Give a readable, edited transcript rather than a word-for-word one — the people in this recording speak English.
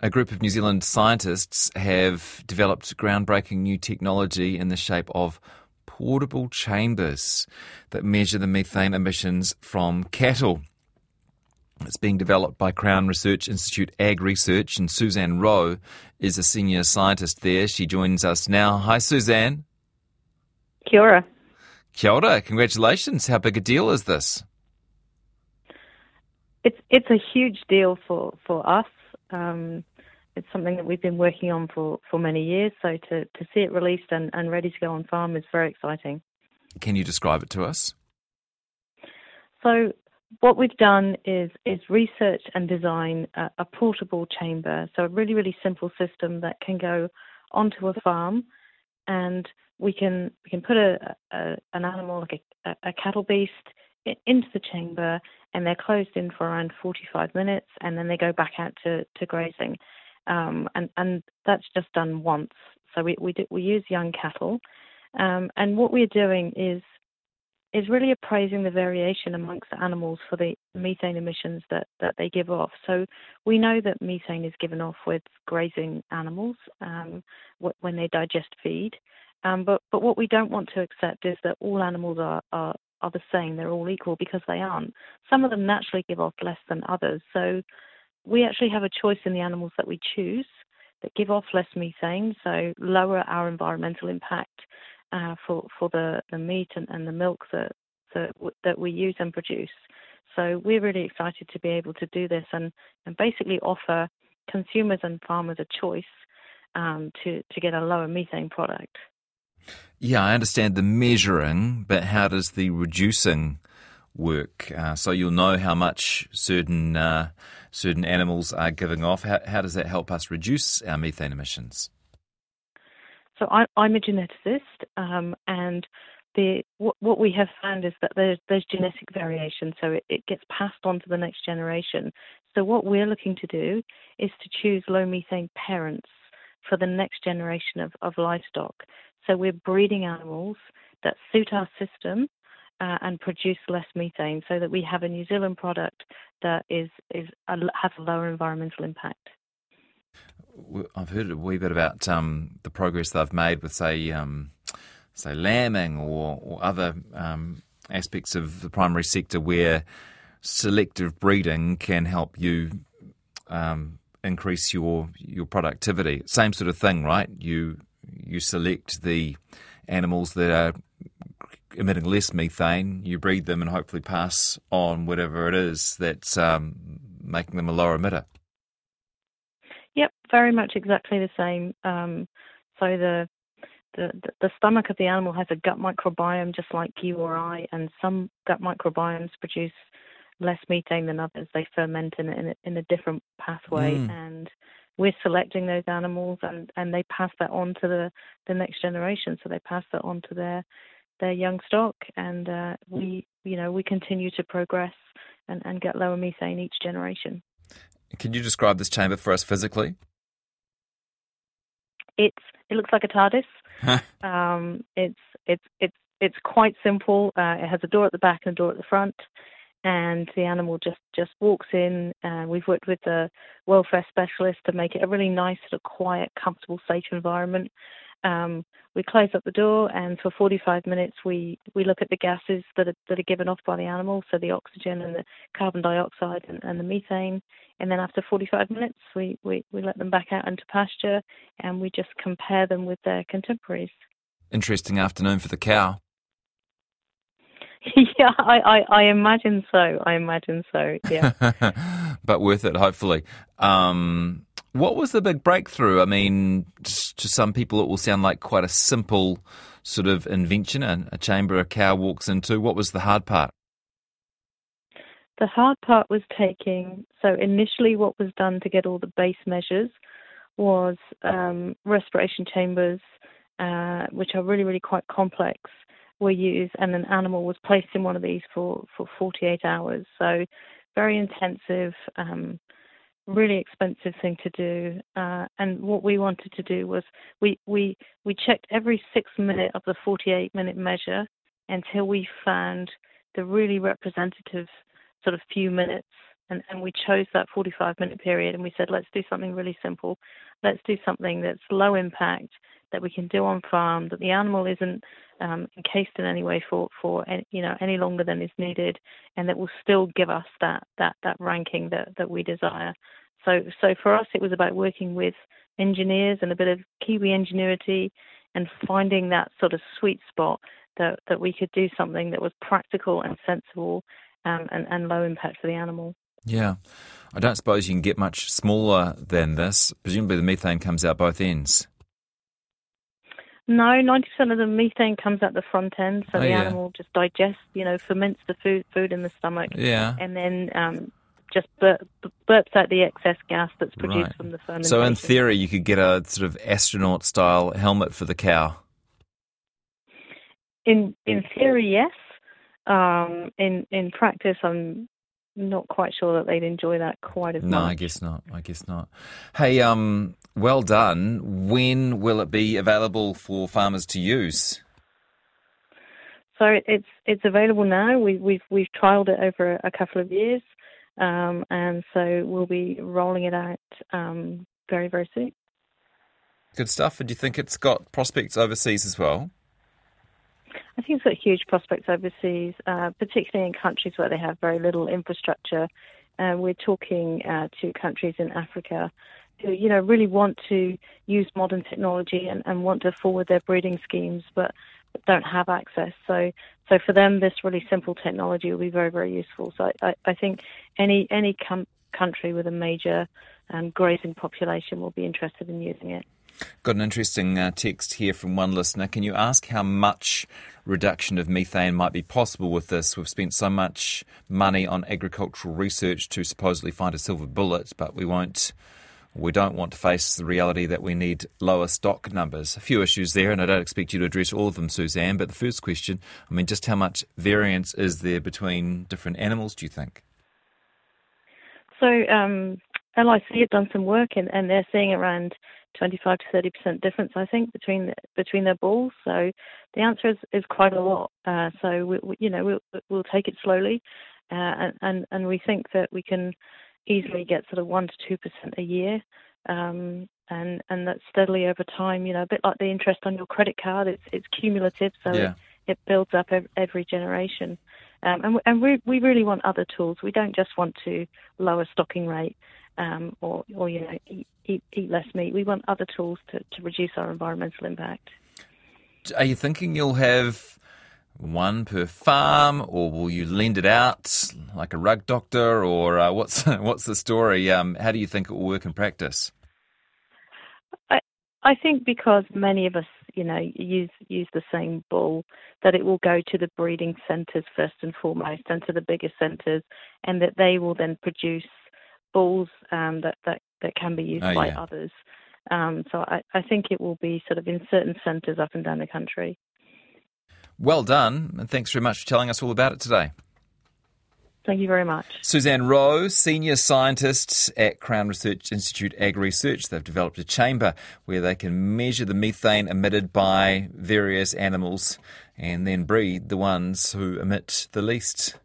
A group of New Zealand scientists have developed groundbreaking new technology in the shape of portable chambers that measure the methane emissions from cattle. It's being developed by Crown Research Institute Ag Research, and Suzanne Rowe is a senior scientist there. She joins us now. Hi, Suzanne. Kia ora. Kia ora. Congratulations. How big a deal is this? It's a huge deal for us. It's something that we've been working on for many years, so to see it released and ready to go on farm is very exciting. Can you describe it to us? So what we've done is research and design a portable chamber, so a really, really simple system that can go onto a farm, and we can put an animal, like a cattle beast, into the chamber, and they're closed in for around 45 minutes, and then they go back out to grazing. And that's just done once. So we use young cattle. And what we're doing is really appraising the variation amongst the animals for the methane emissions that they give off. So we know that methane is given off with grazing animals when they digest feed. But what we don't want to accept is that all animals are the same. They're all equal, because they aren't. Some of them naturally give off less than others. So we actually have a choice in the animals that we choose that give off less methane, so lower our environmental impact for the meat and the milk that we use and produce. So we're really excited to be able to do this and basically offer consumers and farmers a choice to get a lower methane product. Yeah, I understand the measuring, but how does the reducing work? So you'll know how much certain animals are giving off. How does that help us reduce our methane emissions? So I'm a geneticist, and what we have found is that there's genetic variation, so it gets passed on to the next generation. So what we're looking to do is to choose low methane parents for the next generation of livestock. So we're breeding animals that suit our system and produce less methane, so that we have a New Zealand product that has a lower environmental impact. I've heard a wee bit about the progress they've made with, say lambing or other aspects of the primary sector, where selective breeding can help you increase your productivity. Same sort of thing, right? You select the animals that are emitting less methane, you breed them and hopefully pass on whatever it is that's making them a lower emitter. Yep, very much exactly the same. So the stomach of the animal has a gut microbiome just like you or I, and some gut microbiomes produce less methane than others. They ferment in a different pathway, and we're selecting those animals and they pass that on to the next generation. So they pass that on to their young stock, and we continue to progress and get lower methane each generation. Can you describe this chamber for us physically? It looks like a TARDIS. It's quite simple. It has a door at the back and a door at the front, and the animal just walks in. We've worked with the welfare specialist to make it a really nice, sort of quiet, comfortable, safe environment. We close up the door, and for 45 minutes we look at the gases that are given off by the animal, so the oxygen and the carbon dioxide and the methane, and then after 45 minutes we let them back out into pasture, and we just compare them with their contemporaries. Interesting afternoon for the cow. Yeah, I imagine so. Yeah. But worth it, hopefully. What was the big breakthrough? I mean, to some people it will sound like quite a simple sort of invention, a chamber a cow walks into. What was the hard part? The hard part was initially what was done to get all the base measures was respiration chambers, which are really, really quite complex, were used, and an animal was placed in one of these for 48 hours. So very intensive, really expensive thing to do. And what we wanted to do was we checked every 6 minute of the 48-minute measure until we found the really representative sort of few minutes And we chose that 45-minute period and we said, let's do something really simple. Let's do something that's low impact, that we can do on farm, that the animal isn't encased in any way for any longer than is needed, and that will still give us that ranking that we desire. So for us, it was about working with engineers and a bit of Kiwi ingenuity and finding that sort of sweet spot that we could do something that was practical and sensible and low impact for the animal. Yeah. I don't suppose you can get much smaller than this. Presumably the methane comes out both ends. No, 90% of the methane comes out the front end, so the animal just digests, ferments the food in the stomach, and then just burps out the excess gas that's produced from the fermentation. So in theory, you could get a sort of astronaut-style helmet for the cow. In theory, yes. In practice, I'm not quite sure that they'd enjoy that quite as much. No, I guess not. Hey, well done. When will it be available for farmers to use? So it's available now. We've trialled it over a couple of years, and so we'll be rolling it out very, very soon. Good stuff. And do you think it's got prospects overseas as well? I think it's got huge prospects overseas, particularly in countries where they have very little infrastructure. We're talking to countries in Africa who, really want to use modern technology and want to forward their breeding schemes but don't have access. So for them, this really simple technology will be very, very useful. So I think any country with a major grazing population will be interested in using it. Got an interesting text here from one listener. Can you ask how much reduction of methane might be possible with this? We've spent so much money on agricultural research to supposedly find a silver bullet, but we don't want to face the reality that we need lower stock numbers. A few issues there, and I don't expect you to address all of them, Suzanne, but the first question, just how much variance is there between different animals, do you think? So LIC have done some work, and they're seeing around 25 to 30% difference, I think, between their bulls. So the answer is quite a lot. So we'll take it slowly, and we think that we can easily get sort of 1 to 2% a year, and that's steadily over time. A bit like the interest on your credit card, it's cumulative, so it builds up every generation. And we really want other tools. We don't just want to lower stocking rate or eat less meat. We want other tools to reduce our environmental impact. Are you thinking you'll have one per farm, or will you lend it out like a rug doctor, or what's the story? How do you think it will work in practice? I think because many of us, use the same bull, that it will go to the breeding centres first and foremost, and to the bigger centres, and that they will then produce bulls that can be used by others. So I think it will be sort of in certain centres up and down the country. Well done, and thanks very much for telling us all about it today. Thank you very much. Suzanne Rowe, Senior Scientist at Crown Research Institute Ag Research. They've developed a chamber where they can measure the methane emitted by various animals and then breed the ones who emit the least.